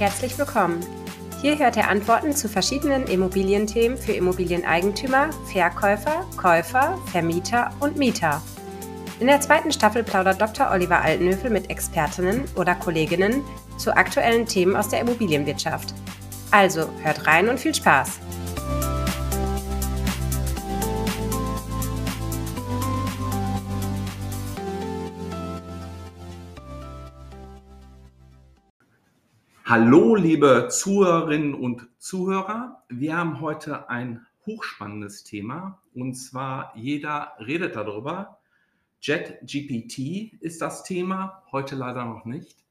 Herzlich willkommen. Hier hört ihr Antworten zu verschiedenen Immobilienthemen für Immobilieneigentümer, Verkäufer, Käufer, Vermieter und Mieter. In der zweiten Staffel plaudert Dr. Oliver Altenhövel mit Expertinnen oder Kolleginnen zu aktuellen Themen aus der Immobilienwirtschaft. Also hört rein und viel Spaß! Hallo liebe Zuhörerinnen und Zuhörer, wir haben heute ein hochspannendes Thema und zwar jeder redet darüber. ChatGPT ist das Thema, heute leider noch nicht,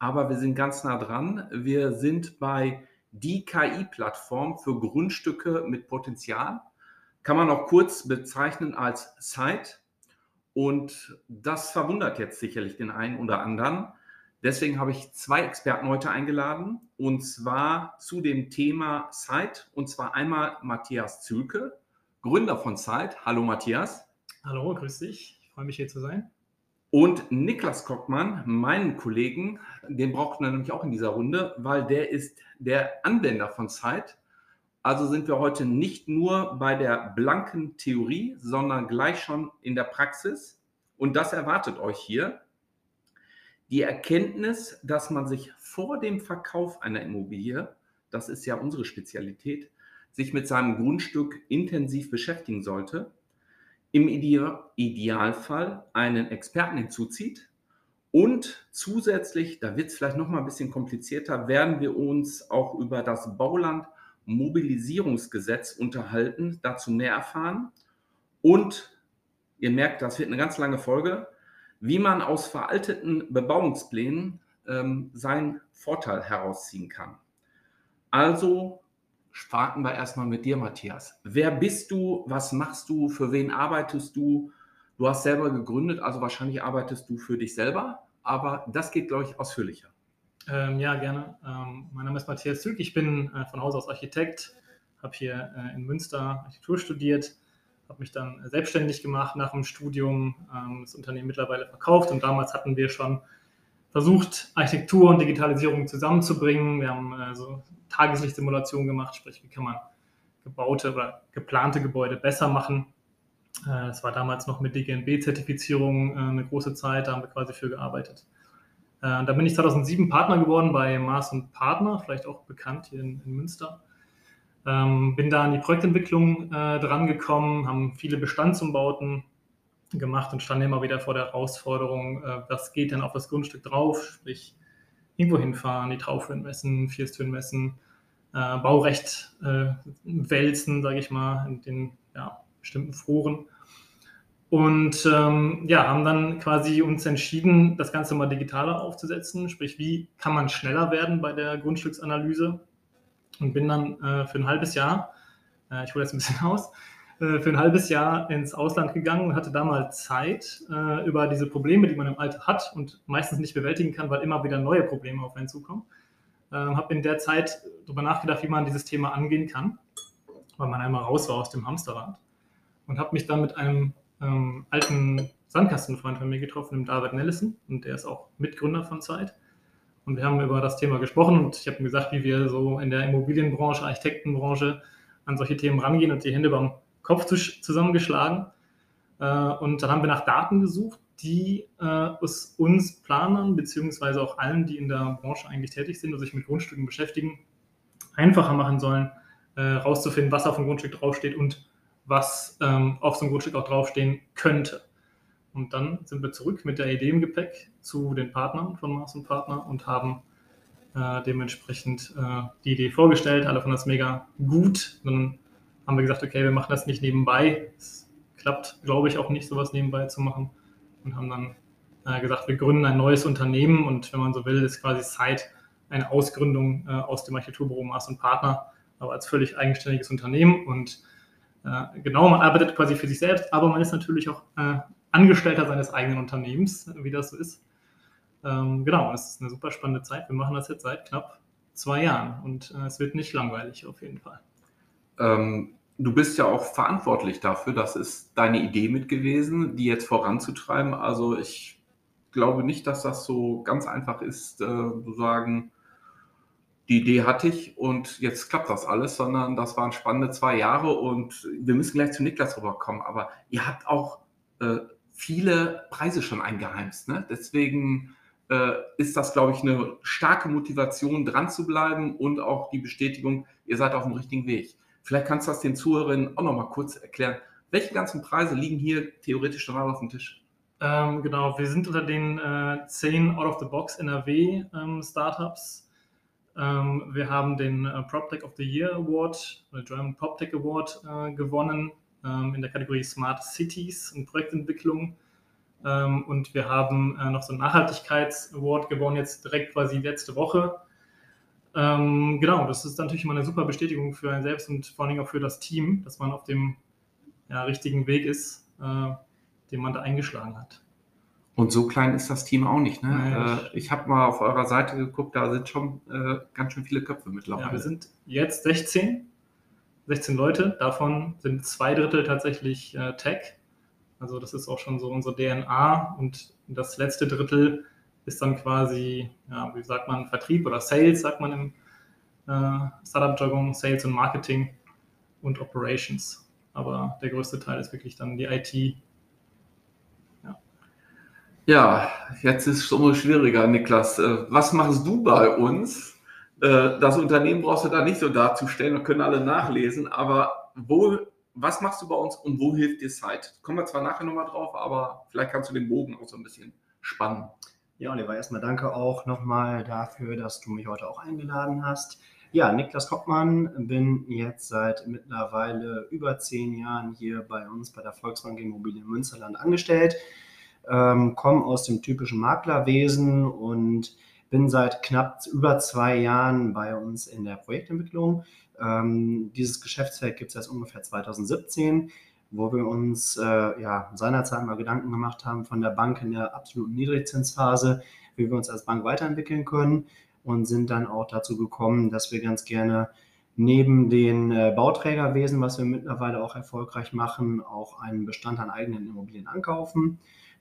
aber wir sind ganz nah dran. Wir sind bei die KI-Plattform für Grundstücke mit Potenzial, kann man auch kurz bezeichnen als SYTE und das verwundert jetzt sicherlich den einen oder anderen. Deswegen habe ich zwei Experten heute eingeladen und zwar zu dem Thema SYTE und zwar einmal Matthias Zühlke, Gründer von SYTE. Hallo Matthias. Hallo, grüß dich. Ich freue mich hier zu sein. Und Niklas Kockmann, meinen Kollegen, den braucht man nämlich auch in dieser Runde, weil der ist der Anwender von SYTE. Also sind wir heute nicht nur bei der blanken Theorie, sondern gleich schon in der Praxis und das erwartet euch hier. Die Erkenntnis, dass man sich vor dem Verkauf einer Immobilie, das ist ja unsere Spezialität, sich mit seinem Grundstück intensiv beschäftigen sollte, im Idealfall einen Experten hinzuzieht und zusätzlich, da wird es vielleicht noch mal ein bisschen komplizierter, werden wir uns auch über das Baulandmobilisierungsgesetz unterhalten, dazu mehr erfahren und ihr merkt, das wird eine ganz lange Folge, wie man aus veralteten Bebauungsplänen seinen Vorteil herausziehen kann. Also starten wir erstmal mit dir, Matthias. Wer bist du? Was machst du? Für wen arbeitest du? Du hast selber gegründet, also wahrscheinlich arbeitest du für dich selber, aber das geht, glaube ich, ausführlicher. Ja, gerne. Mein Name ist Matthias Zühlke. Ich bin von Haus aus Architekt, habe hier in Münster Architektur studiert. Habe mich dann selbstständig gemacht nach dem Studium, das Unternehmen mittlerweile verkauft und damals hatten wir schon versucht, Architektur und Digitalisierung zusammenzubringen. Wir haben so Tageslichtsimulationen gemacht, sprich, wie kann man gebaute oder geplante Gebäude besser machen. Das war damals noch mit DGNB-Zertifizierung eine große Zeit, da haben wir quasi für gearbeitet. Da bin ich 2007 Partner geworden bei Mars und Partner, vielleicht auch bekannt hier in Münster. Bin da an die Projektentwicklung dran gekommen, haben viele Bestandsumbauten gemacht und standen immer wieder vor der Herausforderung, was geht denn auf das Grundstück drauf, sprich irgendwo hinfahren, die Traufhöhen messen, Firsthöhen messen, Baurecht wälzen, sage ich mal, in den bestimmten Foren. Und haben dann quasi uns entschieden, das Ganze mal digitaler aufzusetzen, sprich wie kann man schneller werden bei der Grundstücksanalyse. Und bin dann für ein halbes Jahr, ich hole jetzt ein bisschen aus, für ein halbes Jahr ins Ausland gegangen und hatte damals Zeit, über diese Probleme, die man im Alltag hat und meistens nicht bewältigen kann, weil immer wieder neue Probleme auf einen zukommen. Habe in der Zeit darüber nachgedacht, wie man dieses Thema angehen kann, weil man einmal raus war aus dem Hamsterrad. Und habe mich dann mit einem alten Sandkastenfreund von mir getroffen, dem David Nellison, und der ist auch Mitgründer von SYTE. Und wir haben über das Thema gesprochen und ich habe ihm gesagt, wie wir so in der Immobilienbranche, Architektenbranche an solche Themen rangehen und die Hände beim Kopf zusammengeschlagen. Und dann haben wir nach Daten gesucht, die es uns Planern beziehungsweise auch allen, die in der Branche eigentlich tätig sind und sich mit Grundstücken beschäftigen, einfacher machen sollen, rauszufinden, was auf dem Grundstück draufsteht und was auf so einem Grundstück auch draufstehen könnte. Und dann sind wir zurück mit der Idee im Gepäck zu den Partnern von Mars und Partner und haben dementsprechend die Idee vorgestellt. Alle fanden das mega gut. Dann haben wir gesagt, okay, wir machen das nicht nebenbei. Es klappt, glaube ich, auch nicht, sowas nebenbei zu machen. Und haben dann gesagt, wir gründen ein neues Unternehmen. Und wenn man so will, ist quasi SYTE eine Ausgründung aus dem Architekturbüro Mars und Partner, aber als völlig eigenständiges Unternehmen. Und genau, man arbeitet quasi für sich selbst, aber man ist natürlich auch Angestellter seines eigenen Unternehmens, wie das so ist. Genau, es ist eine super spannende Zeit. Wir machen das jetzt seit knapp 2 Jahren und es wird nicht langweilig auf jeden Fall. Du bist ja auch verantwortlich dafür. Das ist deine Idee mit gewesen, die jetzt voranzutreiben. Also ich glaube nicht, dass das so ganz einfach ist, zu sagen, die Idee hatte ich und jetzt klappt das alles, sondern das waren spannende 2 Jahre und wir müssen gleich zu Niklas rüberkommen, aber ihr habt auch viele Preise schon eingeheimst, ne? Deswegen ist das, glaube ich, eine starke Motivation, dran zu bleiben und auch die Bestätigung, ihr seid auf dem richtigen Weg. Vielleicht kannst du das den Zuhörerinnen auch noch mal kurz erklären. Welche ganzen Preise liegen hier theoretisch schon auf dem Tisch? Genau, wir sind unter den 10 Out-of-the-Box NRW Startups. Wir haben den PropTech of the Year Award, oder German PropTech Award, gewonnen in der Kategorie Smart Cities und Projektentwicklung. Und wir haben noch so einen Nachhaltigkeits-Award gewonnen, jetzt direkt quasi letzte Woche. Genau, das ist natürlich mal eine super Bestätigung für einen selbst und vor allen Dingen auch für das Team, dass man auf dem richtigen Weg ist, den man da eingeschlagen hat. Und so klein ist das Team auch nicht, ne? Naja, ich habe mal auf eurer Seite geguckt, da sind schon ganz schön viele Köpfe mittlerweile. Ja, wir sind jetzt 16 Leute, davon sind 2 Drittel tatsächlich Tech. Also das ist auch schon so unsere DNA und das letzte Drittel ist dann quasi, ja, wie sagt man, Vertrieb oder Sales, sagt man im Startup-Jargon, Sales und Marketing und Operations. Aber der größte Teil ist wirklich dann die IT. Ja, jetzt ist es umso schwieriger, Niklas. Was machst du bei uns? Das Unternehmen brauchst du da nicht so darzustellen, wir können alle nachlesen, aber was machst du bei uns und wo hilft dir SYTE? Kommen wir zwar nachher nochmal drauf, aber vielleicht kannst du den Bogen auch so ein bisschen spannen. Ja, Oliver, erstmal danke auch nochmal dafür, dass du mich heute auch eingeladen hast. Ja, Niklas Kockmann, bin jetzt seit mittlerweile über 10 Jahren hier bei uns bei der Volksbank Immobilien Münsterland angestellt, komme aus dem typischen Maklerwesen und bin seit knapp über 2 Jahren bei uns in der Projektentwicklung. Dieses Geschäftsfeld gibt es erst ungefähr 2017. Wo wir uns seinerzeit mal Gedanken gemacht haben von der Bank in der absoluten Niedrigzinsphase, wie wir uns als Bank weiterentwickeln können und sind dann auch dazu gekommen, dass wir ganz gerne neben den Bauträgerwesen, was wir mittlerweile auch erfolgreich machen, auch einen Bestand an eigenen Immobilien ankaufen.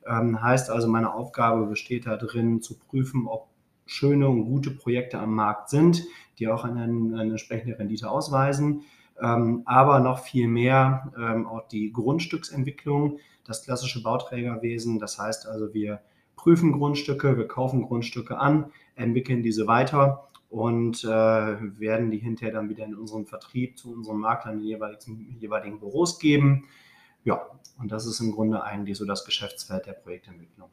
Heißt also, meine Aufgabe besteht darin, zu prüfen, ob schöne und gute Projekte am Markt sind, die auch eine entsprechende Rendite ausweisen. Aber noch viel mehr auch die Grundstücksentwicklung, das klassische Bauträgerwesen. Das heißt also, wir prüfen Grundstücke, wir kaufen Grundstücke an, entwickeln diese weiter und werden die hinterher dann wieder in unseren Vertrieb zu unseren Maklern in den jeweiligen Büros geben. Ja, und das ist im Grunde eigentlich so das Geschäftsfeld der Projektentwicklung.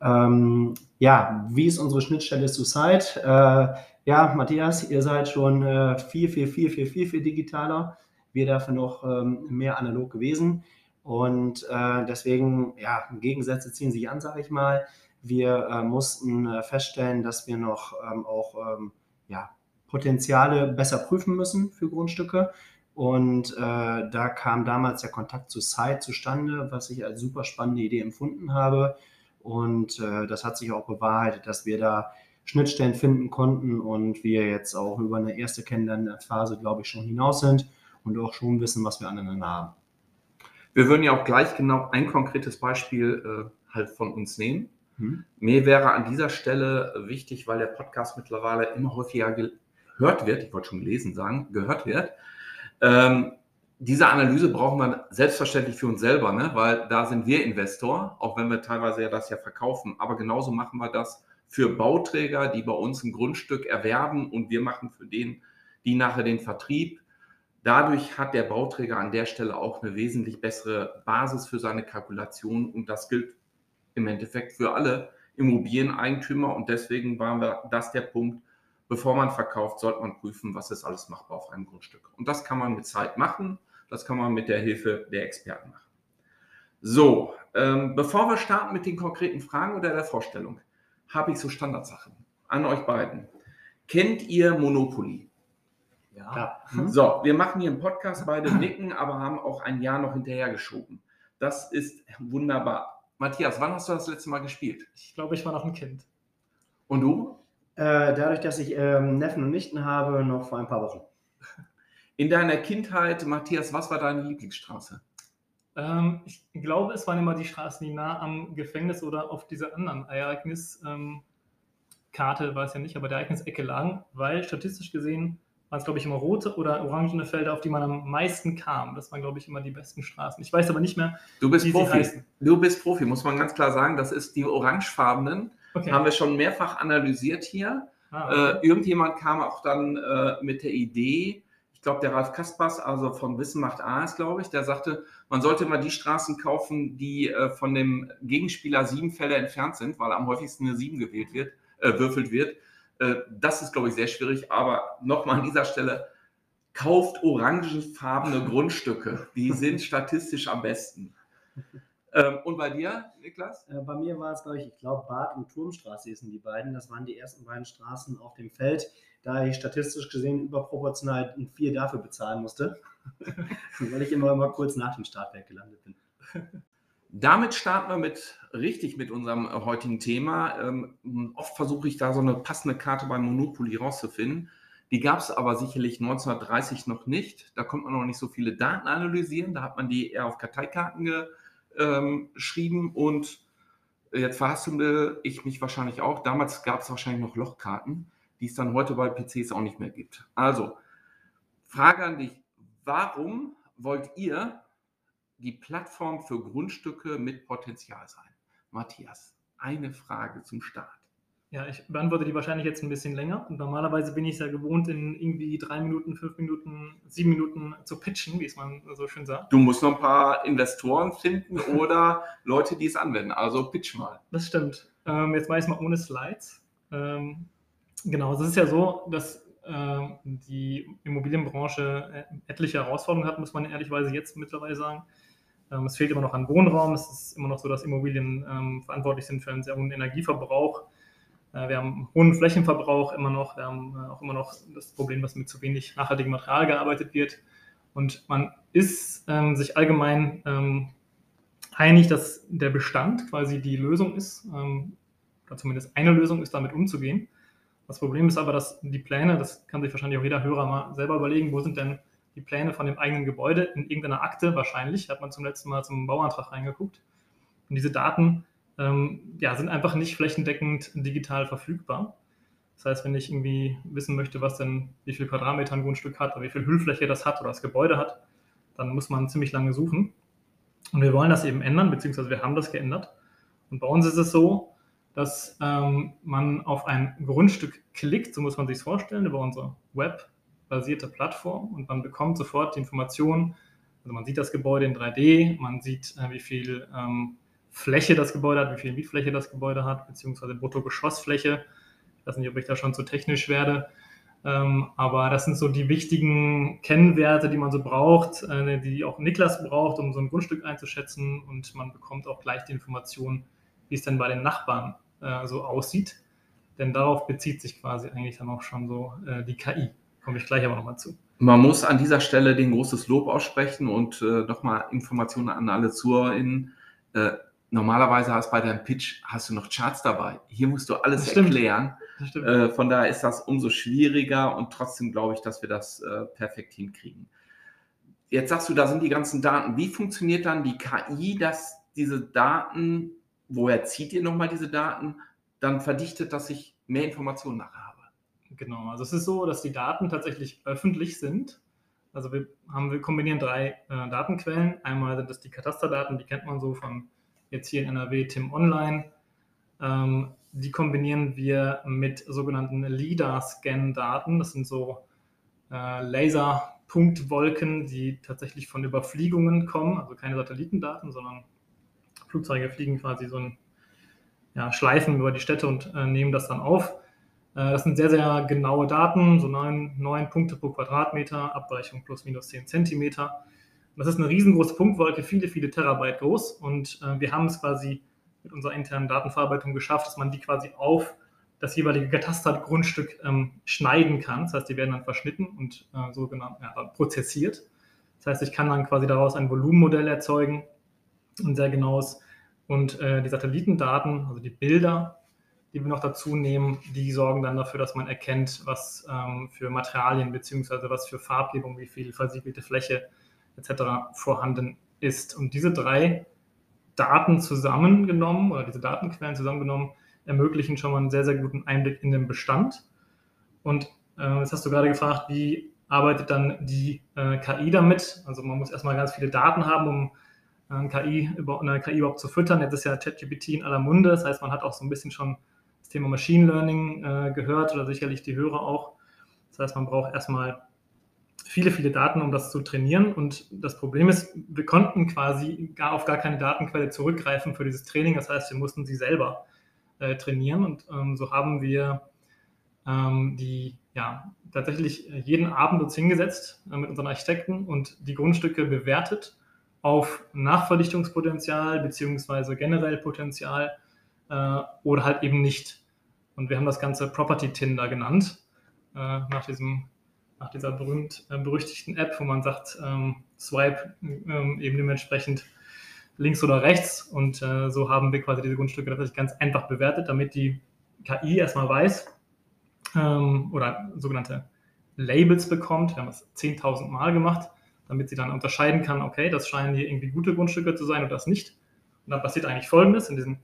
Ja, wie ist unsere Schnittstelle zu SYTE? Ja, Matthias, ihr seid schon viel digitaler. Wir dafür noch mehr analog gewesen. Und deswegen, ja, Gegensätze ziehen sich an, sage ich mal. Wir mussten feststellen, dass wir noch Potenziale besser prüfen müssen für Grundstücke. Und da kam damals der Kontakt zu SYTE zustande, was ich als super spannende Idee empfunden habe. Und das hat sich auch bewahrheitet, dass wir da Schnittstellen finden konnten und wir jetzt auch über eine erste Kennenlernphase, glaube ich, schon hinaus sind und auch schon wissen, was wir aneinander haben. Wir würden ja auch gleich genau ein konkretes Beispiel halt von uns nehmen. Mir wäre an dieser Stelle wichtig, weil der Podcast mittlerweile immer häufiger gehört wird, ich wollte schon gelesen sagen, gehört wird. Diese Analyse brauchen wir selbstverständlich für uns selber, ne? Weil da sind wir Investor, auch wenn wir teilweise ja das ja verkaufen, aber genauso machen wir das für Bauträger, die bei uns ein Grundstück erwerben und wir machen für die nachher den Vertrieb. Dadurch hat der Bauträger an der Stelle auch eine wesentlich bessere Basis für seine Kalkulation und das gilt im Endeffekt für alle Immobilieneigentümer und deswegen war das der Punkt, bevor man verkauft, sollte man prüfen, was ist alles machbar auf einem Grundstück. Und das kann man mit SYTE machen, das kann man mit der Hilfe der Experten machen. So, bevor wir starten mit den konkreten Fragen oder der Vorstellung, habe ich so Standardsachen an euch beiden. Kennt ihr Monopoly? Ja. So, wir machen hier einen Podcast, beide nicken, aber haben auch ein Jahr noch hinterhergeschoben. Das ist wunderbar. Matthias, wann hast du das letzte Mal gespielt? Ich glaube, ich war noch ein Kind. Und du? Dadurch, dass ich Neffen und Nichten habe, noch vor ein paar Wochen. In deiner Kindheit, Matthias, was war deine Lieblingsstraße? Ich glaube, es waren immer die Straßen, die nah am Gefängnis oder auf dieser anderen Ereignis Karte war es ja nicht, aber der Ereignisecke lang, weil statistisch gesehen waren es, glaube ich, immer rote oder orangene Felder, auf die man am meisten kam. Das waren, glaube ich, immer die besten Straßen. Ich weiß aber nicht mehr, wie sie heißen. Du bist Profi, muss man ganz klar sagen. Das ist die orangefarbenen. Okay. Haben wir schon mehrfach analysiert hier. Okay. Irgendjemand kam auch dann mit der Idee, ich glaube, der Ralf Kaspers, also von Wissen macht AS, glaube ich, der sagte, man sollte immer die Straßen kaufen, die von dem Gegenspieler 7 Felder entfernt sind, weil am häufigsten eine 7 gewürfelt wird. Das ist, glaube ich, sehr schwierig, aber nochmal an dieser Stelle, kauft orangefarbene Grundstücke, die sind statistisch am besten. Und bei dir, Niklas? Bei mir war es, glaube ich, Bad- und Turmstraße hießen die beiden. Das waren die ersten beiden Straßen auf dem Feld, da ich statistisch gesehen überproportional 4 dafür bezahlen musste, weil ich immer kurz nach dem Startfeld gelandet bin. Damit starten wir richtig mit unserem heutigen Thema. Oft versuche ich da so eine passende Karte beim Monopoly rauszufinden. Die gab es aber sicherlich 1930 noch nicht. Da konnte man noch nicht so viele Daten analysieren. Da hat man die eher auf Karteikarten geschrieben und jetzt verhaspel ich mich wahrscheinlich auch. Damals gab es wahrscheinlich noch Lochkarten, die es dann heute bei PCs auch nicht mehr gibt. Also, Frage an dich, warum wollt ihr die Plattform für Grundstücke mit Potenzial sein? Matthias, eine Frage zum Start. Ja, ich beantworte die wahrscheinlich jetzt ein bisschen länger. Und normalerweise bin ich es ja gewohnt, in irgendwie 3 Minuten, 5 Minuten, 7 Minuten zu pitchen, wie es man so schön sagt. Du musst noch ein paar Investoren finden oder Leute, die es anwenden. Also pitch mal. Das stimmt. Jetzt mache ich es mal ohne Slides. Genau, es ist ja so, dass die Immobilienbranche etliche Herausforderungen hat, muss man ehrlichweise jetzt mittlerweile sagen. Es fehlt immer noch an Wohnraum. Es ist immer noch so, dass Immobilien verantwortlich sind für einen sehr hohen Energieverbrauch. Wir haben einen hohen Flächenverbrauch immer noch. Wir haben auch immer noch das Problem, dass mit zu wenig nachhaltigem Material gearbeitet wird. Und man ist sich allgemein einig, dass der Bestand quasi die Lösung ist, oder zumindest eine Lösung ist, damit umzugehen. Das Problem ist aber, dass die Pläne, das kann sich wahrscheinlich auch jeder Hörer mal selber überlegen, wo sind denn die Pläne von dem eigenen Gebäude? In irgendeiner Akte wahrscheinlich, hat man zum letzten Mal zum Bauantrag reingeguckt. Und diese Daten sind einfach nicht flächendeckend digital verfügbar. Das heißt, wenn ich irgendwie wissen möchte, was denn, wie viel Quadratmeter ein Grundstück hat oder wie viel Hüllfläche das hat oder das Gebäude hat, dann muss man ziemlich lange suchen. Und wir wollen das eben ändern, beziehungsweise wir haben das geändert. Und bei uns ist es so, dass man auf ein Grundstück klickt, so muss man sich es vorstellen, über unsere webbasierte Plattform und man bekommt sofort die Informationen. Also man sieht das Gebäude in 3D, man sieht, wie viel Fläche das Gebäude hat, wie viel Mietfläche das Gebäude hat, beziehungsweise Bruttogeschossfläche. Ich weiß nicht, ob ich da schon zu technisch werde, aber das sind so die wichtigen Kennwerte, die man so braucht, die auch Niklas braucht, um so ein Grundstück einzuschätzen, und man bekommt auch gleich die Informationen, wie es denn bei den Nachbarn so aussieht, denn darauf bezieht sich quasi eigentlich dann auch schon so die KI. Komme ich gleich aber nochmal zu. Man muss an dieser Stelle den großes Lob aussprechen und nochmal Informationen an alle ZuhörerInnen. Normalerweise hast du bei deinem Pitch noch Charts dabei. Hier musst du alles erklären. Von daher ist das umso schwieriger und trotzdem glaube ich, dass wir das perfekt hinkriegen. Jetzt sagst du, da sind die ganzen Daten. Wie funktioniert dann die KI, dass diese Daten, woher zieht ihr nochmal diese Daten, dann verdichtet, dass ich mehr Informationen nachher habe? Genau, also es ist so, dass die Daten tatsächlich öffentlich sind. Also wir kombinieren 3 Datenquellen. Einmal sind das die Katasterdaten, die kennt man so von jetzt hier in NRW, Tim Online. Die kombinieren wir mit sogenannten LIDAR-Scan-Daten. Das sind so Laserpunktwolken, die tatsächlich von Überfliegungen kommen. Also keine Satellitendaten, sondern Flugzeuge fliegen quasi so ein Schleifen über die Städte und nehmen das dann auf. Das sind sehr, sehr genaue Daten, so 9 Punkte pro Quadratmeter, Abweichung plus minus 10 Zentimeter. Das ist eine riesengroße Punktwolke, viele, viele Terabyte groß, und wir haben es quasi mit unserer internen Datenverarbeitung geschafft, dass man die quasi auf das jeweilige Katastergrundstück schneiden kann. Das heißt, die werden dann verschnitten und prozessiert. Das heißt, ich kann dann quasi daraus ein Volumenmodell erzeugen, ein sehr genaues, und die Satellitendaten, also die Bilder, die wir noch dazu nehmen, die sorgen dann dafür, dass man erkennt, was für Materialien bzw. was für Farbgebung, wie viel versiegelte Fläche etc. vorhanden ist. Und diese 3 Daten zusammengenommen oder diese Datenquellen zusammengenommen ermöglichen schon mal einen sehr, sehr guten Einblick in den Bestand. Und jetzt hast du gerade gefragt, wie arbeitet dann die KI damit? Also man muss erstmal ganz viele Daten haben, um eine KI überhaupt zu füttern. Jetzt ist ja ChatGPT in aller Munde, das heißt, man hat auch so ein bisschen schon das Thema Machine Learning gehört oder sicherlich die Hörer auch. Das heißt, man braucht erstmal viele, viele Daten, um das zu trainieren. Und das Problem ist, wir konnten quasi auf gar keine Datenquelle zurückgreifen für dieses Training. Das heißt, wir mussten sie selber trainieren. Und so haben wir tatsächlich jeden Abend uns hingesetzt mit unseren Architekten und die Grundstücke bewertet auf Nachverdichtungspotenzial beziehungsweise generell Potenzial oder halt eben nicht. Und wir haben das Ganze Property Tinder genannt, nach dieser berühmt-berüchtigten App, wo man sagt, swipe eben dementsprechend links oder rechts. Und so haben wir quasi diese Grundstücke tatsächlich ganz einfach bewertet, damit die KI erstmal weiß oder sogenannte Labels bekommt. Wir haben das 10.000 Mal gemacht, damit sie dann unterscheiden kann, okay, das scheinen hier irgendwie gute Grundstücke zu sein und das nicht. Und dann passiert eigentlich Folgendes: In diesen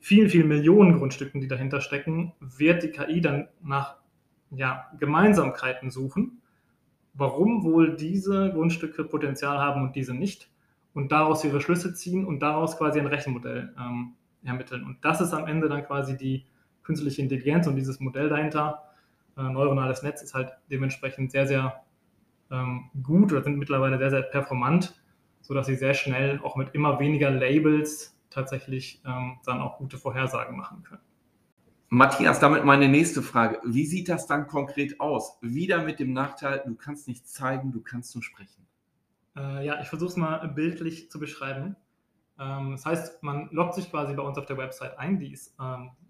vielen, vielen Millionen Grundstücken, die dahinter stecken, wird die KI dann nach Gemeinsamkeiten suchen, warum wohl diese Grundstücke Potenzial haben und diese nicht, und daraus ihre Schlüsse ziehen und daraus quasi ein Rechenmodell ermitteln. Und das ist am Ende dann quasi die künstliche Intelligenz und dieses Modell dahinter. Neuronales Netz ist halt dementsprechend sehr, sehr gut oder sind mittlerweile sehr, sehr performant, sodass sie sehr schnell auch mit immer weniger Labels tatsächlich dann auch gute Vorhersagen machen können. Matthias, damit meine nächste Frage. Wie sieht das dann konkret aus? Wieder mit dem Nachteil, du kannst nichts zeigen, du kannst nur sprechen. Ich versuche es mal bildlich zu beschreiben. Das heißt, man loggt sich quasi bei uns auf der Website ein. Die ist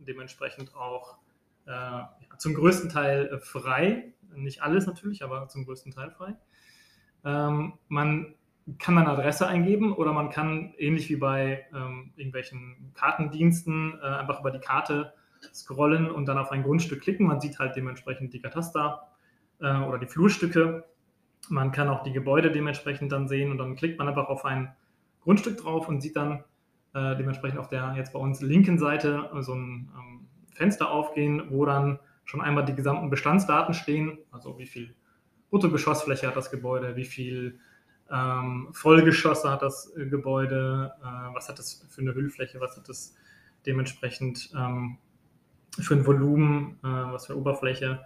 dementsprechend auch zum größten Teil frei. Nicht alles natürlich, aber zum größten Teil frei. Man kann eine Adresse eingeben oder man kann, ähnlich wie bei irgendwelchen Kartendiensten, einfach über die Karte scrollen und dann auf ein Grundstück klicken. Man sieht halt dementsprechend die Kataster oder die Flurstücke. Man kann auch die Gebäude dementsprechend dann sehen und dann klickt man einfach auf ein Grundstück drauf und sieht dann dementsprechend auf der jetzt bei uns linken Seite so ein Fenster aufgehen, wo dann schon einmal die gesamten Bestandsdaten stehen, also wie viel Bruttogeschossfläche hat das Gebäude, wie viel Vollgeschosse hat das Gebäude, was hat das für eine Hüllfläche, was hat das dementsprechend für ein Volumen, was für eine Oberfläche,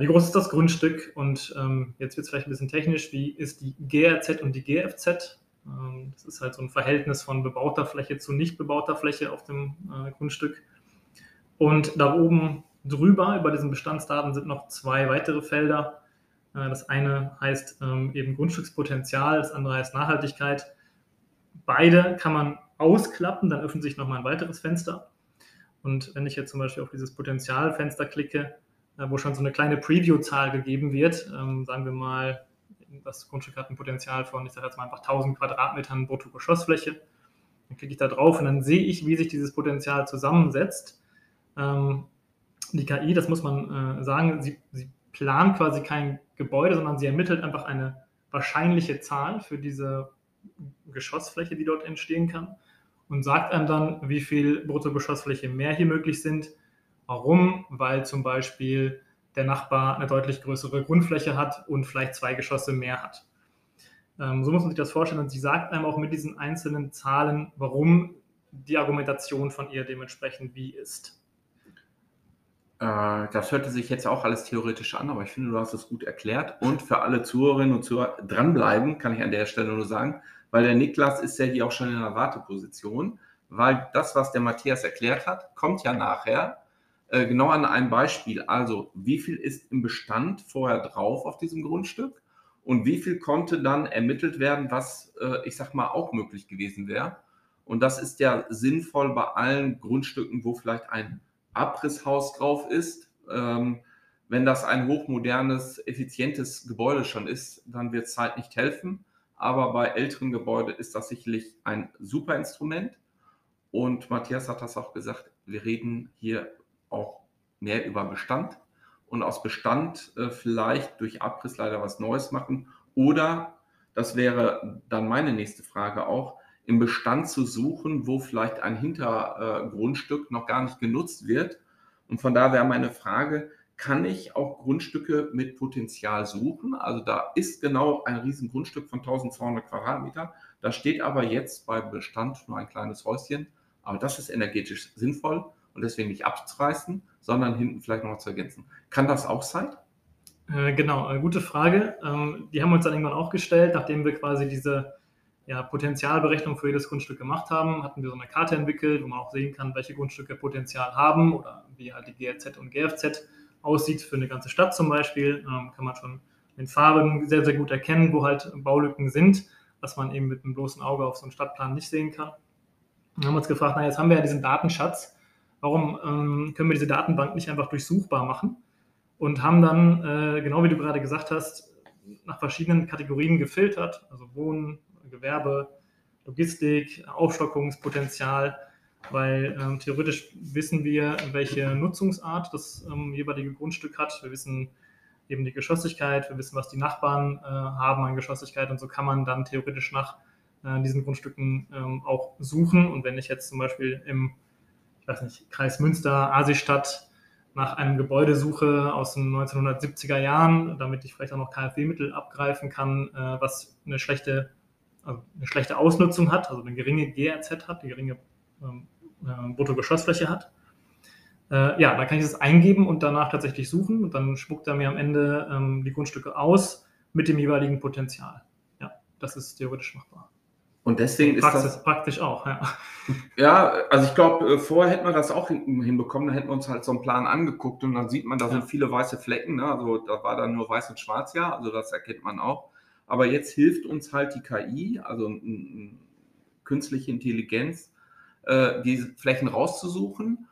wie groß ist das Grundstück, und jetzt wird es vielleicht ein bisschen technisch, wie ist die GRZ und die GFZ? Das ist halt so ein Verhältnis von bebauter Fläche zu nicht bebauter Fläche auf dem Grundstück. Und da oben drüber, über diesen Bestandsdaten, sind noch zwei weitere Felder. Das eine heißt eben Grundstückspotenzial, das andere heißt Nachhaltigkeit. Beide kann man ausklappen, dann öffnet sich nochmal ein weiteres Fenster. Und wenn ich jetzt zum Beispiel auf dieses Potenzialfenster klicke, wo schon so eine kleine Preview-Zahl gegeben wird, sagen wir mal, das Grundstück hat ein Potenzial von, ich sage jetzt mal einfach 1000 Quadratmetern Bruttogeschossfläche, dann klicke ich da drauf und dann sehe ich, wie sich dieses Potenzial zusammensetzt. Die KI, das muss man sagen, sie plant quasi kein Gebäude, sondern sie ermittelt einfach eine wahrscheinliche Zahl für diese Geschossfläche, die dort entstehen kann, und sagt einem dann, wie viel Bruttogeschossfläche mehr hier möglich sind. Warum? Weil zum Beispiel der Nachbar eine deutlich größere Grundfläche hat und vielleicht zwei Geschosse mehr hat. So muss man sich das vorstellen. Und sie sagt einem auch mit diesen einzelnen Zahlen, warum die Argumentation von ihr dementsprechend wie ist. Das hörte sich jetzt auch alles theoretisch an, aber ich finde, du hast es gut erklärt. Und für alle Zuhörerinnen und Zuhörer, dranbleiben, kann ich an der Stelle nur sagen, weil der Niklas ist ja hier auch schon in einer Warteposition, weil das, was der Matthias erklärt hat, kommt ja nachher genau an einem Beispiel. Also wie viel ist im Bestand vorher drauf auf diesem Grundstück und wie viel konnte dann ermittelt werden, was ich sag mal auch möglich gewesen wäre. Und das ist ja sinnvoll bei allen Grundstücken, wo vielleicht ein Abrisshaus drauf ist. Wenn das ein hochmodernes, effizientes Gebäude schon ist, dann wird Zeit nicht helfen. Aber bei älteren Gebäuden ist das sicherlich ein super Instrument. Und Matthias hat das auch gesagt, wir reden hier auch mehr über Bestand und aus Bestand vielleicht durch Abriss leider was Neues machen. Oder, das wäre dann meine nächste Frage auch, im Bestand zu suchen, wo vielleicht ein Hintergrundstück noch gar nicht genutzt wird. Und von da wäre meine Frage, kann ich auch Grundstücke mit Potenzial suchen? Also da ist genau ein Riesengrundstück von 1200 Quadratmetern. Da steht aber jetzt bei Bestand nur ein kleines Häuschen. Aber das ist energetisch sinnvoll und deswegen nicht abzureißen, sondern hinten vielleicht noch zu ergänzen. Kann das auch sein? Genau, gute Frage. Die haben wir uns dann irgendwann auch gestellt, nachdem wir quasi diese Potenzialberechnung für jedes Grundstück gemacht haben, hatten wir so eine Karte entwickelt, wo man auch sehen kann, welche Grundstücke Potenzial haben oder wie halt die GLZ und GFZ aussieht für eine ganze Stadt zum Beispiel. Kann man schon in Farben sehr, sehr gut erkennen, wo halt Baulücken sind, was man eben mit einem bloßen Auge auf so einem Stadtplan nicht sehen kann. Wir haben uns gefragt, jetzt haben wir ja diesen Datenschatz, warum können wir diese Datenbank nicht einfach durchsuchbar machen? Und haben dann, genau wie du gerade gesagt hast, nach verschiedenen Kategorien gefiltert, also Wohnen, Gewerbe, Logistik, Aufstockungspotenzial, weil theoretisch wissen wir, welche Nutzungsart das jeweilige Grundstück hat. Wir wissen eben die Geschossigkeit, wir wissen, was die Nachbarn haben an Geschossigkeit, und so kann man dann theoretisch nach diesen Grundstücken auch suchen. Und wenn ich jetzt zum Beispiel im, Kreis Münster, Asistadt, nach einem Gebäude suche aus den 1970er Jahren, damit ich vielleicht auch noch KfW-Mittel abgreifen kann, was eine schlechte Ausnutzung hat, also eine geringe GRZ hat, eine geringe Bruttogeschossfläche hat. Da kann ich das eingeben und danach tatsächlich suchen, und dann spuckt er mir am Ende die Grundstücke aus mit dem jeweiligen Potenzial. Ja, das ist theoretisch machbar. Und deswegen ist das praktisch auch, ja. Ja, also ich glaube, vorher hätten wir das auch hinbekommen, da hätten wir uns halt so einen Plan angeguckt und dann sieht man, da sind viele weiße Flecken, ne? Also da war dann nur weiß und schwarz, also das erkennt man auch. Aber jetzt hilft uns halt die KI, also künstliche Intelligenz, diese Flächen rauszusuchen,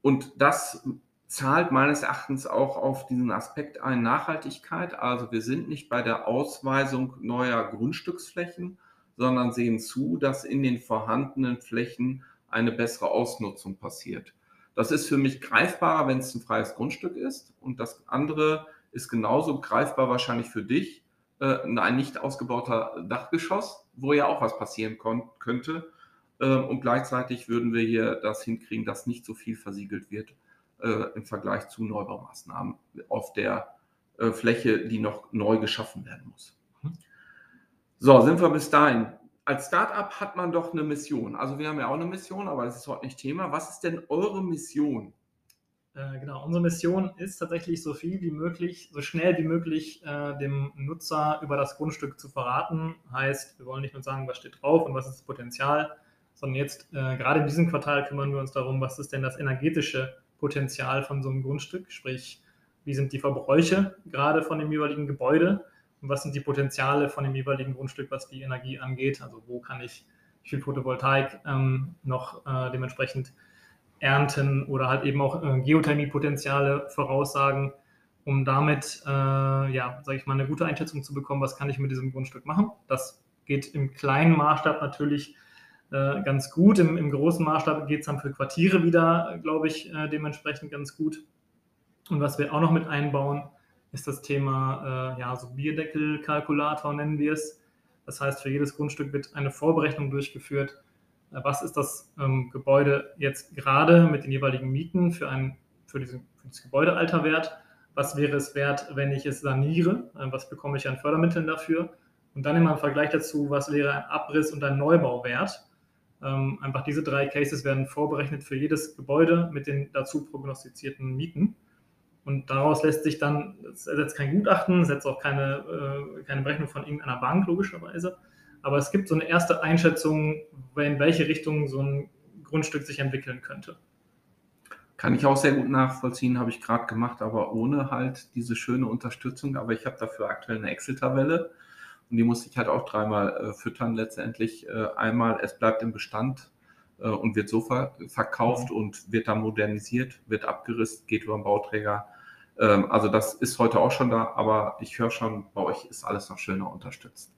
und das zahlt meines Erachtens auch auf diesen Aspekt ein, Nachhaltigkeit. Also wir sind nicht bei der Ausweisung neuer Grundstücksflächen, sondern sehen zu, dass in den vorhandenen Flächen eine bessere Ausnutzung passiert. Das ist für mich greifbarer, wenn es ein freies Grundstück ist, und das andere ist genauso greifbar wahrscheinlich für dich, ein nicht ausgebauter Dachgeschoss, wo ja auch was passieren könnte, und gleichzeitig würden wir hier das hinkriegen, dass nicht so viel versiegelt wird im Vergleich zu Neubaumaßnahmen auf der Fläche, die noch neu geschaffen werden muss. So, sind wir bis dahin. Als Startup hat man doch eine Mission. Also wir haben ja auch eine Mission, aber das ist heute nicht Thema. Was ist denn eure Mission? Genau, unsere Mission ist tatsächlich, so viel wie möglich, so schnell wie möglich dem Nutzer über das Grundstück zu verraten. Heißt, wir wollen nicht nur sagen, was steht drauf und was ist das Potenzial, sondern jetzt gerade in diesem Quartal kümmern wir uns darum, was ist denn das energetische Potenzial von so einem Grundstück? Sprich, wie sind die Verbräuche gerade von dem jeweiligen Gebäude? Was sind die Potenziale von dem jeweiligen Grundstück, was die Energie angeht? Also wo kann ich viel Photovoltaik noch dementsprechend ernten oder halt eben auch Geothermiepotenziale voraussagen, um damit, eine gute Einschätzung zu bekommen, was kann ich mit diesem Grundstück machen? Das geht im kleinen Maßstab natürlich ganz gut. Im großen Maßstab geht es dann für Quartiere wieder, glaube ich, dementsprechend ganz gut. Und was wir auch noch mit einbauen, ist das Thema so Bierdeckelkalkulator, nennen wir es. Das heißt, für jedes Grundstück wird eine Vorberechnung durchgeführt. Was ist das Gebäude jetzt gerade mit den jeweiligen Mieten für das Gebäudealter wert? Was wäre es wert, wenn ich es saniere? Was bekomme ich an Fördermitteln dafür? Und dann immer im Vergleich dazu, was wäre ein Abriss und ein Neubau wert? Einfach diese drei Cases werden vorberechnet für jedes Gebäude mit den dazu prognostizierten Mieten. Und daraus lässt sich dann, es ersetzt kein Gutachten, es ersetzt auch keine Berechnung von irgendeiner Bank, logischerweise. Aber es gibt so eine erste Einschätzung, in welche Richtung so ein Grundstück sich entwickeln könnte. Kann ich auch sehr gut nachvollziehen, habe ich gerade gemacht, aber ohne halt diese schöne Unterstützung. Aber ich habe dafür aktuell eine Excel-Tabelle und die musste ich halt auch dreimal füttern letztendlich. Einmal, es bleibt im Bestand und wird so verkauft und wird dann modernisiert, wird abgerissen, geht über den Bauträger. Also das ist heute auch schon da, aber ich höre schon, bei euch ist alles noch schöner unterstützt.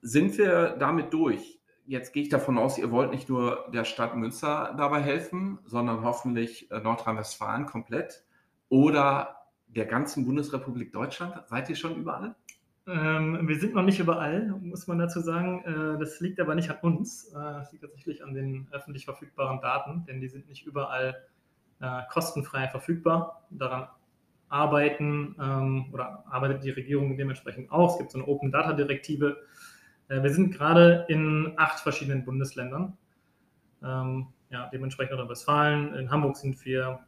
Sind wir damit durch? Jetzt gehe ich davon aus, ihr wollt nicht nur der Stadt Münster dabei helfen, sondern hoffentlich Nordrhein-Westfalen komplett oder der ganzen Bundesrepublik Deutschland. Seid ihr schon überall? Wir sind noch nicht überall, muss man dazu sagen. Das liegt aber nicht an uns. Das liegt tatsächlich an den öffentlich verfügbaren Daten, denn die sind nicht überall kostenfrei verfügbar. Daran arbeitet die Regierung dementsprechend auch. Es gibt so eine Open-Data-Direktive. Wir sind gerade in 8 verschiedenen Bundesländern. Dementsprechend Nordrhein-Westfalen, in Hamburg sind wir,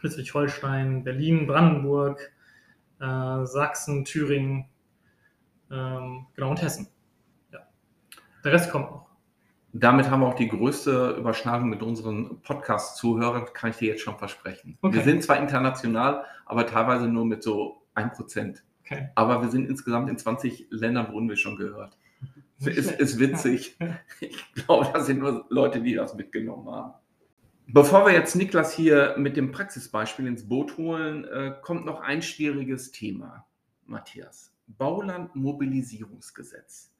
Schleswig-Holstein, Berlin, Brandenburg, Sachsen, Thüringen, und Hessen. Ja. Der Rest kommt noch. Damit haben wir auch die größte Überschneidung mit unseren Podcast-Zuhörern, kann ich dir jetzt schon versprechen. Okay. Wir sind zwar international, aber teilweise nur mit so 1%. Okay. Aber wir sind insgesamt in 20 Ländern, wurden wir schon gehört. Ist witzig. Ja. Ich glaube, das sind nur Leute, die das mitgenommen haben. Bevor wir jetzt Niklas hier mit dem Praxisbeispiel ins Boot holen, kommt noch ein schwieriges Thema, Matthias. Baulandmobilisierungsgesetz.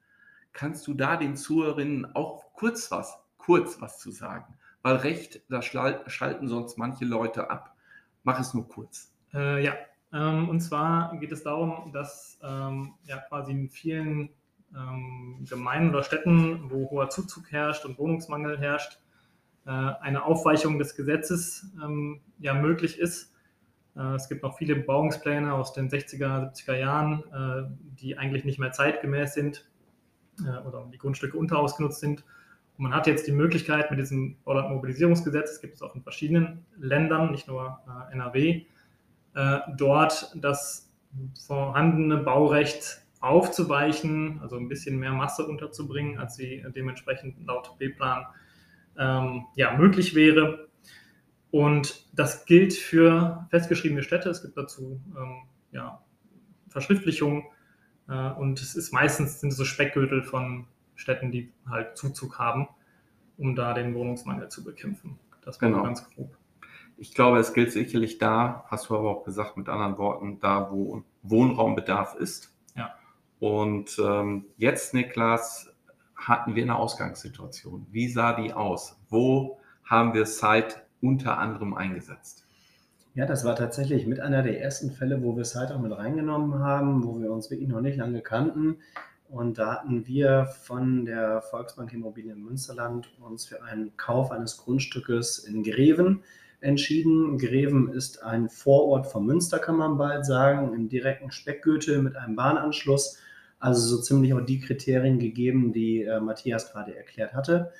Kannst du da den Zuhörerinnen auch kurz was zu sagen? Weil Recht, da schalten sonst manche Leute ab. Mach es nur kurz. Und zwar geht es darum, dass quasi in vielen Gemeinden oder Städten, wo hoher Zuzug herrscht und Wohnungsmangel herrscht, eine Aufweichung des Gesetzes möglich ist. Es gibt noch viele Bebauungspläne aus den 60er, 70er Jahren, die eigentlich nicht mehr zeitgemäß sind oder die Grundstücke unterausgenutzt sind. Und man hat jetzt die Möglichkeit mit diesem Baulandmobilisierungsgesetz, das gibt es auch in verschiedenen Ländern, nicht nur NRW, dort das vorhandene Baurecht aufzuweichen, also ein bisschen mehr Masse unterzubringen, als sie dementsprechend laut B-Plan möglich wäre. Und das gilt für festgeschriebene Städte. Es gibt dazu Verschriftlichungen und es ist meistens sind es so Speckgürtel von Städten, die halt Zuzug haben, um da den Wohnungsmangel zu bekämpfen. Das war ganz grob. Ich glaube, es gilt sicherlich da, hast du aber auch gesagt, mit anderen Worten, da wo Wohnraumbedarf ist. Ja. Und jetzt, Niklas, hatten wir eine Ausgangssituation. Wie sah die aus? Wo haben wir SYTE unter anderem eingesetzt? Ja, das war tatsächlich mit einer der ersten Fälle, wo wir SYTE auch mit reingenommen haben, wo wir uns wirklich noch nicht lange kannten. Und da hatten wir von der Volksbank Immobilien Münsterland uns für einen Kauf eines Grundstückes in Greven entschieden. Greven ist ein Vorort von Münster, kann man bald sagen, im direkten Speckgürtel mit einem Bahnanschluss. Also so ziemlich auch die Kriterien gegeben, die Matthias gerade erklärt hatte.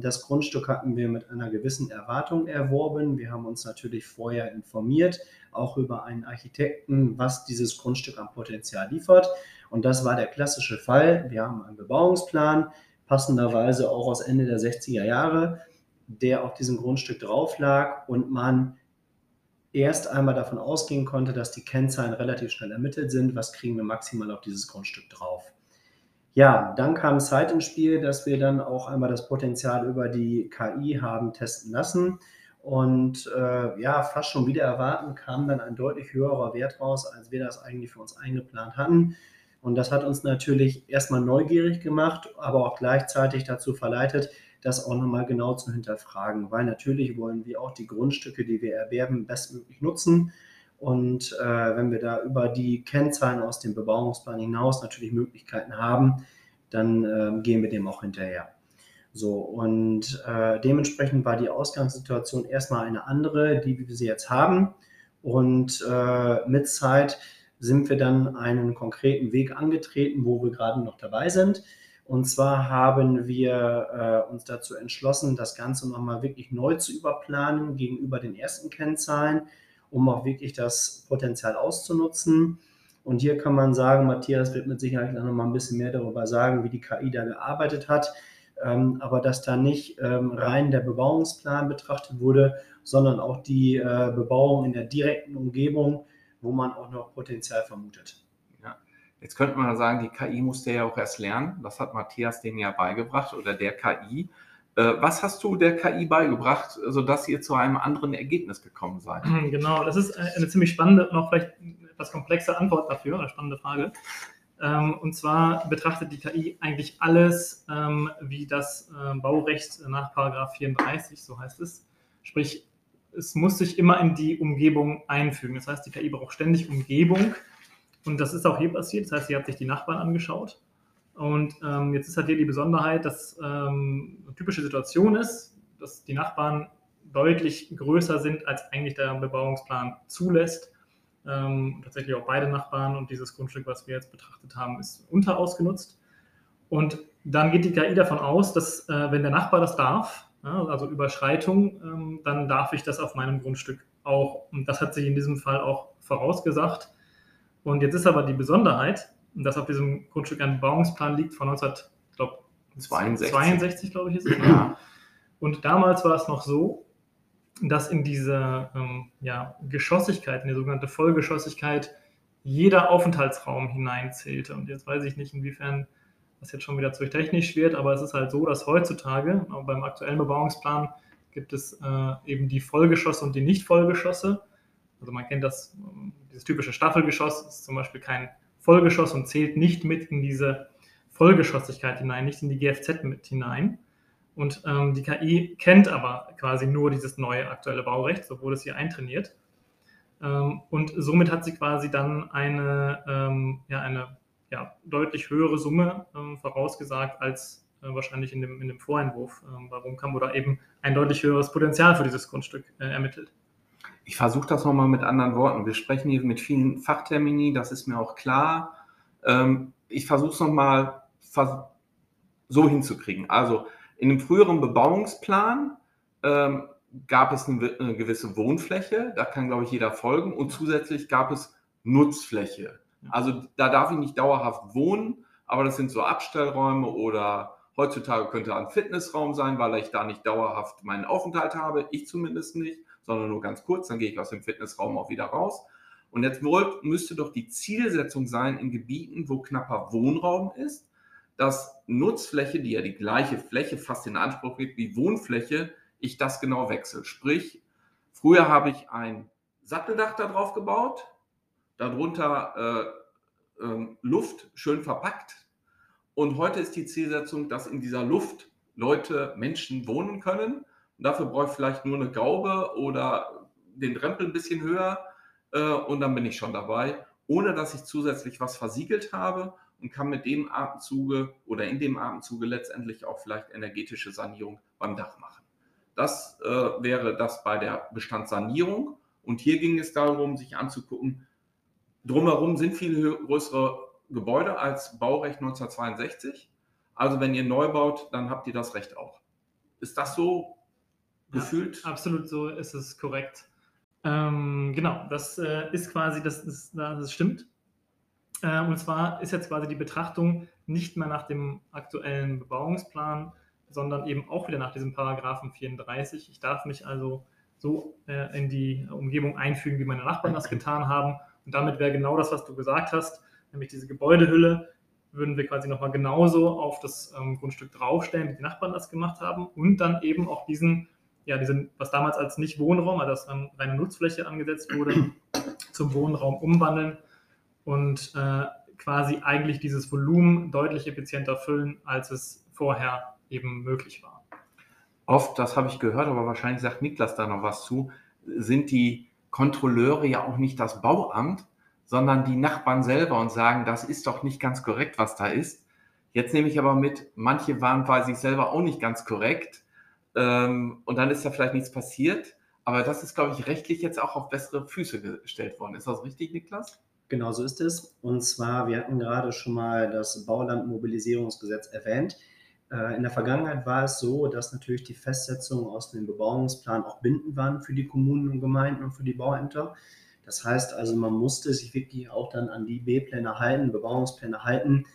Das Grundstück hatten wir mit einer gewissen Erwartung erworben. Wir haben uns natürlich vorher informiert, auch über einen Architekten, was dieses Grundstück am Potenzial liefert. Und das war der klassische Fall. Wir haben einen Bebauungsplan, passenderweise auch aus Ende der 60er Jahre, der auf diesem Grundstück drauf lag und man erst einmal davon ausgehen konnte, dass die Kennzahlen relativ schnell ermittelt sind. Was kriegen wir maximal auf dieses Grundstück drauf? Ja, dann kam SYTE ins Spiel, dass wir dann auch einmal das Potenzial über die KI haben testen lassen. Und fast schon wieder erwarten, kam dann ein deutlich höherer Wert raus, als wir das eigentlich für uns eingeplant hatten. Und das hat uns natürlich erstmal neugierig gemacht, aber auch gleichzeitig dazu verleitet, das auch nochmal genau zu hinterfragen. Weil natürlich wollen wir auch die Grundstücke, die wir erwerben, bestmöglich nutzen. Und wenn wir da über die Kennzahlen aus dem Bebauungsplan hinaus natürlich Möglichkeiten haben, dann gehen wir dem auch hinterher. So, und dementsprechend war die Ausgangssituation erstmal eine andere, die wir sie jetzt haben. Und mit SYTE sind wir dann einen konkreten Weg angetreten, wo wir gerade noch dabei sind. Und zwar haben wir uns dazu entschlossen, das Ganze nochmal wirklich neu zu überplanen gegenüber den ersten Kennzahlen, um auch wirklich das Potenzial auszunutzen. Und hier kann man sagen, Matthias wird mit Sicherheit noch mal ein bisschen mehr darüber sagen, wie die KI da gearbeitet hat, aber dass da nicht rein der Bebauungsplan betrachtet wurde, sondern auch die Bebauung in der direkten Umgebung, wo man auch noch Potenzial vermutet. Ja. Jetzt könnte man sagen, die KI musste ja auch erst lernen. Das hat Matthias denen ja beigebracht oder der KI. Was hast du der KI beigebracht, sodass ihr zu einem anderen Ergebnis gekommen seid? Genau, das ist eine ziemlich spannende, noch vielleicht etwas komplexe Antwort dafür, eine spannende Frage. Und zwar betrachtet die KI eigentlich alles, wie das Baurecht nach Paragraph 34, so heißt es. Sprich, es muss sich immer in die Umgebung einfügen. Das heißt, die KI braucht ständig Umgebung, Und das ist auch hier passiert. Das heißt, sie hat sich die Nachbarn angeschaut. Und jetzt ist halt hier die Besonderheit, dass eine typische Situation ist, dass die Nachbarn deutlich größer sind, als eigentlich der Bebauungsplan zulässt. Tatsächlich auch beide Nachbarn, und dieses Grundstück, was wir jetzt betrachtet haben, ist unterausgenutzt. Und dann geht die KI davon aus, dass wenn der Nachbar das darf, ja, also Überschreitung, dann darf ich das auf meinem Grundstück auch. Und das hat sich in diesem Fall auch vorausgesagt. Und jetzt ist aber die Besonderheit, dass auf diesem Grundstück ein Bebauungsplan liegt von 1962, glaube ich, ist es. Ja. Und damals war es noch so, dass in dieser Geschossigkeit, in die sogenannte Vollgeschossigkeit, jeder Aufenthaltsraum hineinzählte. Und jetzt weiß ich nicht, inwiefern das jetzt schon wieder zu technisch wird, aber es ist halt so, dass heutzutage, auch beim aktuellen Bebauungsplan, gibt es eben die Vollgeschosse und die Nicht-Vollgeschosse. Also man kennt das, dieses typische Staffelgeschoss ist zum Beispiel kein Vollgeschoss und zählt nicht mit in diese Vollgeschossigkeit hinein, nicht in die GFZ mit hinein. Und die KI kennt aber quasi nur dieses neue aktuelle Baurecht, so wurde es hier eintrainiert. Und somit hat sie quasi dann eine deutlich höhere Summe vorausgesagt als wahrscheinlich in dem Vorentwurf bei rumkam oder eben ein deutlich höheres Potenzial für dieses Grundstück ermittelt. Ich versuche das nochmal mit anderen Worten. Wir sprechen hier mit vielen Fachtermini, das ist mir auch klar. Ich versuche es nochmal so hinzukriegen. Also in einem früheren Bebauungsplan gab es eine gewisse Wohnfläche, da kann, glaube ich, jeder folgen. Und zusätzlich gab es Nutzfläche. Also da darf ich nicht dauerhaft wohnen, aber das sind so Abstellräume oder heutzutage könnte ein Fitnessraum sein, weil ich da nicht dauerhaft meinen Aufenthalt habe, ich zumindest nicht, sondern nur ganz kurz, dann gehe ich aus dem Fitnessraum auch wieder raus. Und jetzt müsste doch die Zielsetzung sein, in Gebieten, wo knapper Wohnraum ist, dass Nutzfläche, die ja die gleiche Fläche fast in Anspruch gibt wie Wohnfläche, ich das genau wechsle. Sprich, früher habe ich ein Satteldach da drauf gebaut, darunter Luft, schön verpackt. Und heute ist die Zielsetzung, dass in dieser Luft Leute, Menschen wohnen können. Und dafür brauche ich vielleicht nur eine Gaube oder den Rempel ein bisschen höher und dann bin ich schon dabei, ohne dass ich zusätzlich was versiegelt habe und kann mit dem Atemzuge oder in dem Atemzuge letztendlich auch vielleicht energetische Sanierung beim Dach machen. Das wäre das bei der Bestandssanierung. Und hier ging es darum, sich anzugucken, drumherum sind viel größere Gebäude als Baurecht 1962. Also wenn ihr neu baut, dann habt ihr das Recht auch. Ist das so gefühlt? Ja, absolut, so ist es korrekt. Genau, das ist quasi, das stimmt. Und zwar ist jetzt quasi die Betrachtung nicht mehr nach dem aktuellen Bebauungsplan, sondern eben auch wieder nach diesem Paragraphen 34. Ich darf mich also so in die Umgebung einfügen, wie meine Nachbarn das getan haben. Und damit wäre genau das, was du gesagt hast, nämlich diese Gebäudehülle, würden wir quasi nochmal genauso auf das Grundstück draufstellen, wie die Nachbarn das gemacht haben. Und dann eben auch diesen, was damals als Nicht-Wohnraum, also als reine Nutzfläche angesetzt wurde, zum Wohnraum umwandeln und quasi eigentlich dieses Volumen deutlich effizienter füllen, als es vorher eben möglich war. Oft, das habe ich gehört, aber wahrscheinlich sagt Niklas da noch was zu, sind die Kontrolleure ja auch nicht das Bauamt, sondern die Nachbarn selber und sagen, das ist doch nicht ganz korrekt, was da ist. Jetzt nehme ich aber mit, manche waren bei sich selber auch nicht ganz korrekt und dann ist da vielleicht nichts passiert. Aber das ist, glaube ich, rechtlich jetzt auch auf bessere Füße gestellt worden. Ist das richtig, Niklas? Genau, so ist es. Und zwar, wir hatten gerade schon mal das Baulandmobilisierungsgesetz erwähnt. In der Vergangenheit war es so, dass natürlich die Festsetzungen aus dem Bebauungsplan auch bindend waren für die Kommunen und Gemeinden und für die Bauämter. Das heißt also, man musste sich wirklich auch dann an die B-Pläne halten, Bebauungspläne halten,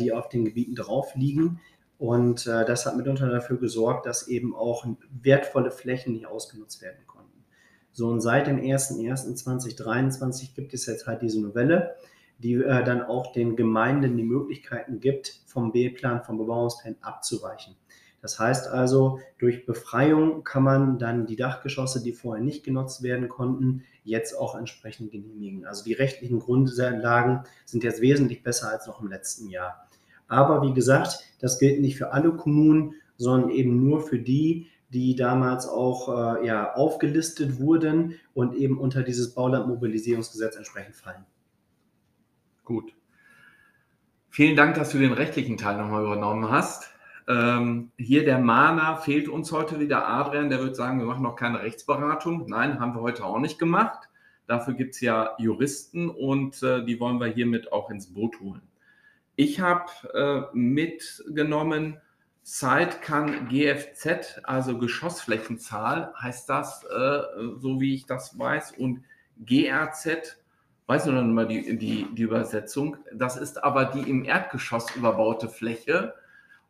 die auf den Gebieten drauf liegen. Und das hat mitunter dafür gesorgt, dass eben auch wertvolle Flächen nicht ausgenutzt werden konnten. So, und seit dem 01.01.2023 gibt es jetzt halt diese Novelle, die dann auch den Gemeinden die Möglichkeiten gibt, vom B-Plan, vom Bebauungsplan abzuweichen. Das heißt also, durch Befreiung kann man dann die Dachgeschosse, die vorher nicht genutzt werden konnten, jetzt auch entsprechend genehmigen. Also die rechtlichen Grundlagen sind jetzt wesentlich besser als noch im letzten Jahr. Aber wie gesagt, das gilt nicht für alle Kommunen, sondern eben nur für die, die damals auch aufgelistet wurden und eben unter dieses Baulandmobilisierungsgesetz entsprechend fallen. Gut. Vielen Dank, dass du den rechtlichen Teil nochmal übernommen hast. Hier der Mahner fehlt uns heute wieder. Adrian, der wird sagen, wir machen noch keine Rechtsberatung. Nein, haben wir heute auch nicht gemacht. Dafür gibt es ja Juristen und die wollen wir hiermit auch ins Boot holen. Ich habe mitgenommen, SYTE kann GFZ, also Geschossflächenzahl, heißt das, so wie ich das weiß, und GRZ, weiß nur noch mal die Übersetzung, das ist aber die im Erdgeschoss überbaute Fläche.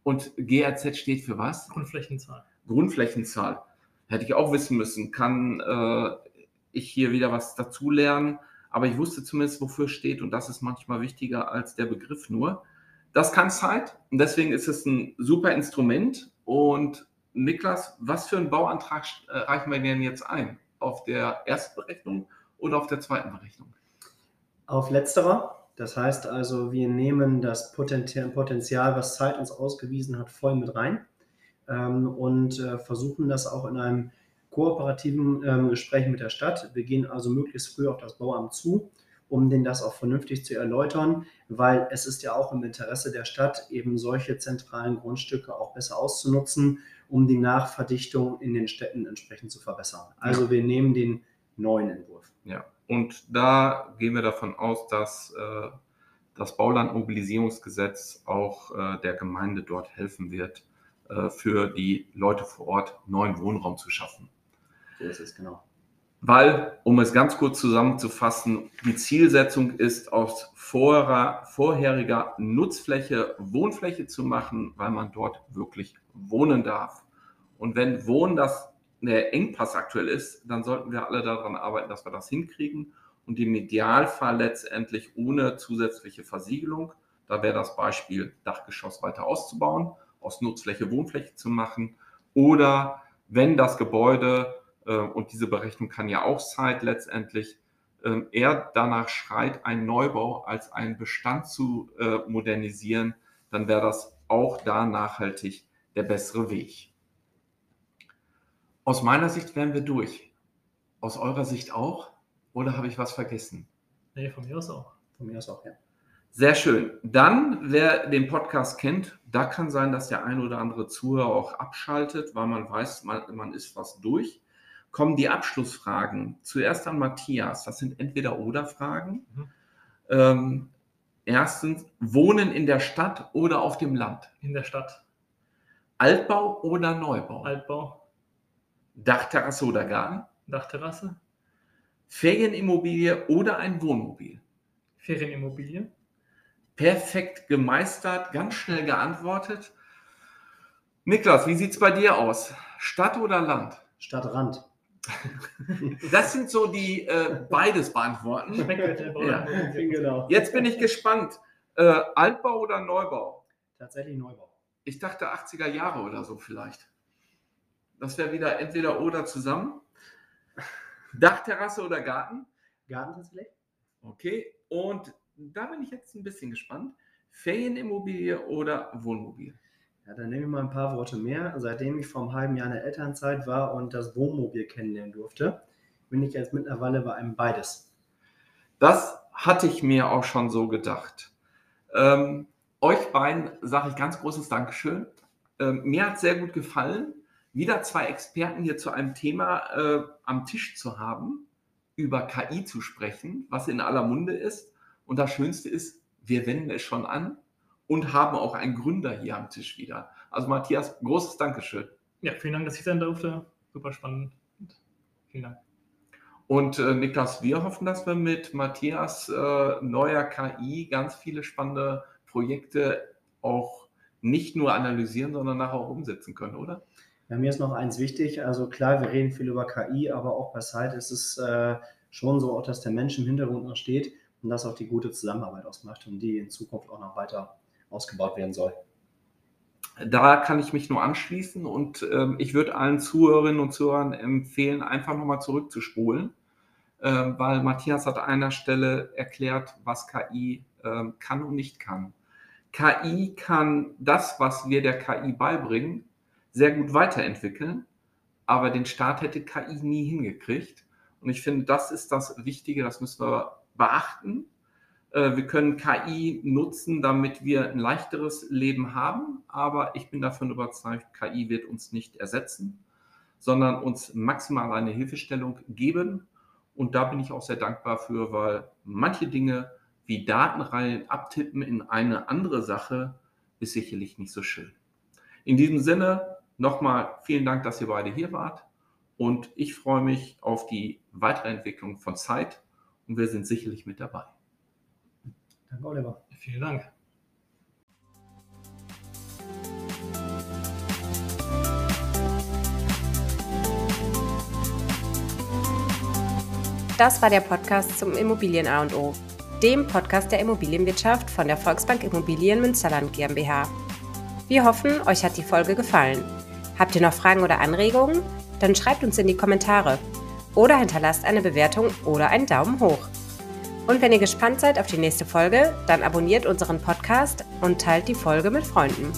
Und GRZ steht für was? Grundflächenzahl. Grundflächenzahl. Hätte ich auch wissen müssen. Kann ich hier wieder was dazulernen? Aber ich wusste zumindest, wofür steht. Und das ist manchmal wichtiger als der Begriff nur. Das kann SYTE. Und deswegen ist es ein super Instrument. Und Niklas, was für einen Bauantrag reichen wir denn jetzt ein? Auf der ersten Berechnung oder auf der zweiten Berechnung? Auf letzterer. Das heißt also, wir nehmen das Potenzial, was SYTE uns ausgewiesen hat, voll mit rein und versuchen das auch in einem kooperativen Gespräch mit der Stadt. Wir gehen also möglichst früh auf das Bauamt zu, um denen das auch vernünftig zu erläutern, weil es ist ja auch im Interesse der Stadt, eben solche zentralen Grundstücke auch besser auszunutzen, um die Nachverdichtung in den Städten entsprechend zu verbessern. Also wir nehmen den neuen Entwurf. Ja. Und da gehen wir davon aus, dass das Baulandmobilisierungsgesetz auch der Gemeinde dort helfen wird, für die Leute vor Ort neuen Wohnraum zu schaffen. So ist es, genau. Weil, um es ganz kurz zusammenzufassen, die Zielsetzung ist, aus vorheriger Nutzfläche Wohnfläche zu machen, weil man dort wirklich wohnen darf. Und wenn Wohnen das der Engpass aktuell ist, dann sollten wir alle daran arbeiten, dass wir das hinkriegen und im Idealfall letztendlich ohne zusätzliche Versiegelung, da wäre das Beispiel Dachgeschoss weiter auszubauen, aus Nutzfläche Wohnfläche zu machen oder wenn das Gebäude, und diese Berechnung kann ja auch SYTE letztendlich, eher danach schreit, einen Neubau als einen Bestand zu modernisieren, dann wäre das auch da nachhaltig der bessere Weg. Aus meiner Sicht wären wir durch. Aus eurer Sicht auch? Oder habe ich was vergessen? Nee, von mir aus auch. Von mir aus auch, ja. Sehr schön. Dann, wer den Podcast kennt, da kann sein, dass der ein oder andere Zuhörer auch abschaltet, weil man weiß, man ist was durch. Kommen die Abschlussfragen. Zuerst an Matthias. Das sind Entweder-Oder-Fragen. Erstens, Wohnen in der Stadt oder auf dem Land? In der Stadt. Altbau oder Neubau? Altbau. Dachterrasse oder Garten? Dachterrasse. Ferienimmobilie oder ein Wohnmobil? Ferienimmobilie. Perfekt gemeistert, ganz schnell geantwortet. Niklas, wie sieht es bei dir aus? Stadt oder Land? Stadtrand. Das sind so die beides beantworten. Ja. Genau. Jetzt bin ich gespannt. Altbau oder Neubau? Tatsächlich Neubau. Ich dachte 80er Jahre oder so vielleicht. Das wäre wieder entweder oder zusammen. Dachterrasse oder Garten? Garten tatsächlich. Okay, und da bin ich jetzt ein bisschen gespannt. Ferienimmobilie oder Wohnmobil? Ja, dann nehme ich mal ein paar Worte mehr. Seitdem ich vor einem halben Jahr in der Elternzeit war und das Wohnmobil kennenlernen durfte, bin ich jetzt mittlerweile bei einem beides. Das hatte ich mir auch schon so gedacht. Euch beiden sage ich ganz großes Dankeschön. Mir hat es sehr gut gefallen, wieder zwei Experten hier zu einem Thema am Tisch zu haben, über KI zu sprechen, was in aller Munde ist. Und das Schönste ist, wir wenden es schon an und haben auch einen Gründer hier am Tisch wieder. Also Matthias, großes Dankeschön. Ja, vielen Dank, dass ich sein durfte. Super spannend. Vielen Dank. Und Niklas, wir hoffen, dass wir mit Matthias neuer KI ganz viele spannende Projekte auch nicht nur analysieren, sondern nachher auch umsetzen können, oder? Ja, mir ist noch eins wichtig, also klar, wir reden viel über KI, aber auch bei SYTE ist es schon so, dass der Mensch im Hintergrund noch steht und dass auch die gute Zusammenarbeit ausmacht und die in Zukunft auch noch weiter ausgebaut werden soll. Da kann ich mich nur anschließen und ich würde allen Zuhörerinnen und Zuhörern empfehlen, einfach nochmal zurückzuspulen, weil Matthias hat an einer Stelle erklärt, was KI kann und nicht kann. KI kann das, was wir der KI beibringen, sehr gut weiterentwickeln, aber den Staat hätte KI nie hingekriegt. Und ich finde, das ist das Wichtige, das müssen wir beachten. Wir können KI nutzen, damit wir ein leichteres Leben haben, aber ich bin davon überzeugt, KI wird uns nicht ersetzen, sondern uns maximal eine Hilfestellung geben. Und da bin ich auch sehr dankbar für, weil manche Dinge wie Datenreihen abtippen in eine andere Sache ist sicherlich nicht so schön. In diesem Sinne nochmal vielen Dank, dass ihr beide hier wart. Und ich freue mich auf die weitere Entwicklung von SYTE und wir sind sicherlich mit dabei. Danke, Oliver. Vielen Dank. Das war der Podcast zum Immobilien A&O, dem Podcast der Immobilienwirtschaft von der Volksbank Immobilien Münsterland GmbH. Wir hoffen, euch hat die Folge gefallen. Habt ihr noch Fragen oder Anregungen? Dann schreibt uns in die Kommentare oder hinterlasst eine Bewertung oder einen Daumen hoch. Und wenn ihr gespannt seid auf die nächste Folge, dann abonniert unseren Podcast und teilt die Folge mit Freunden.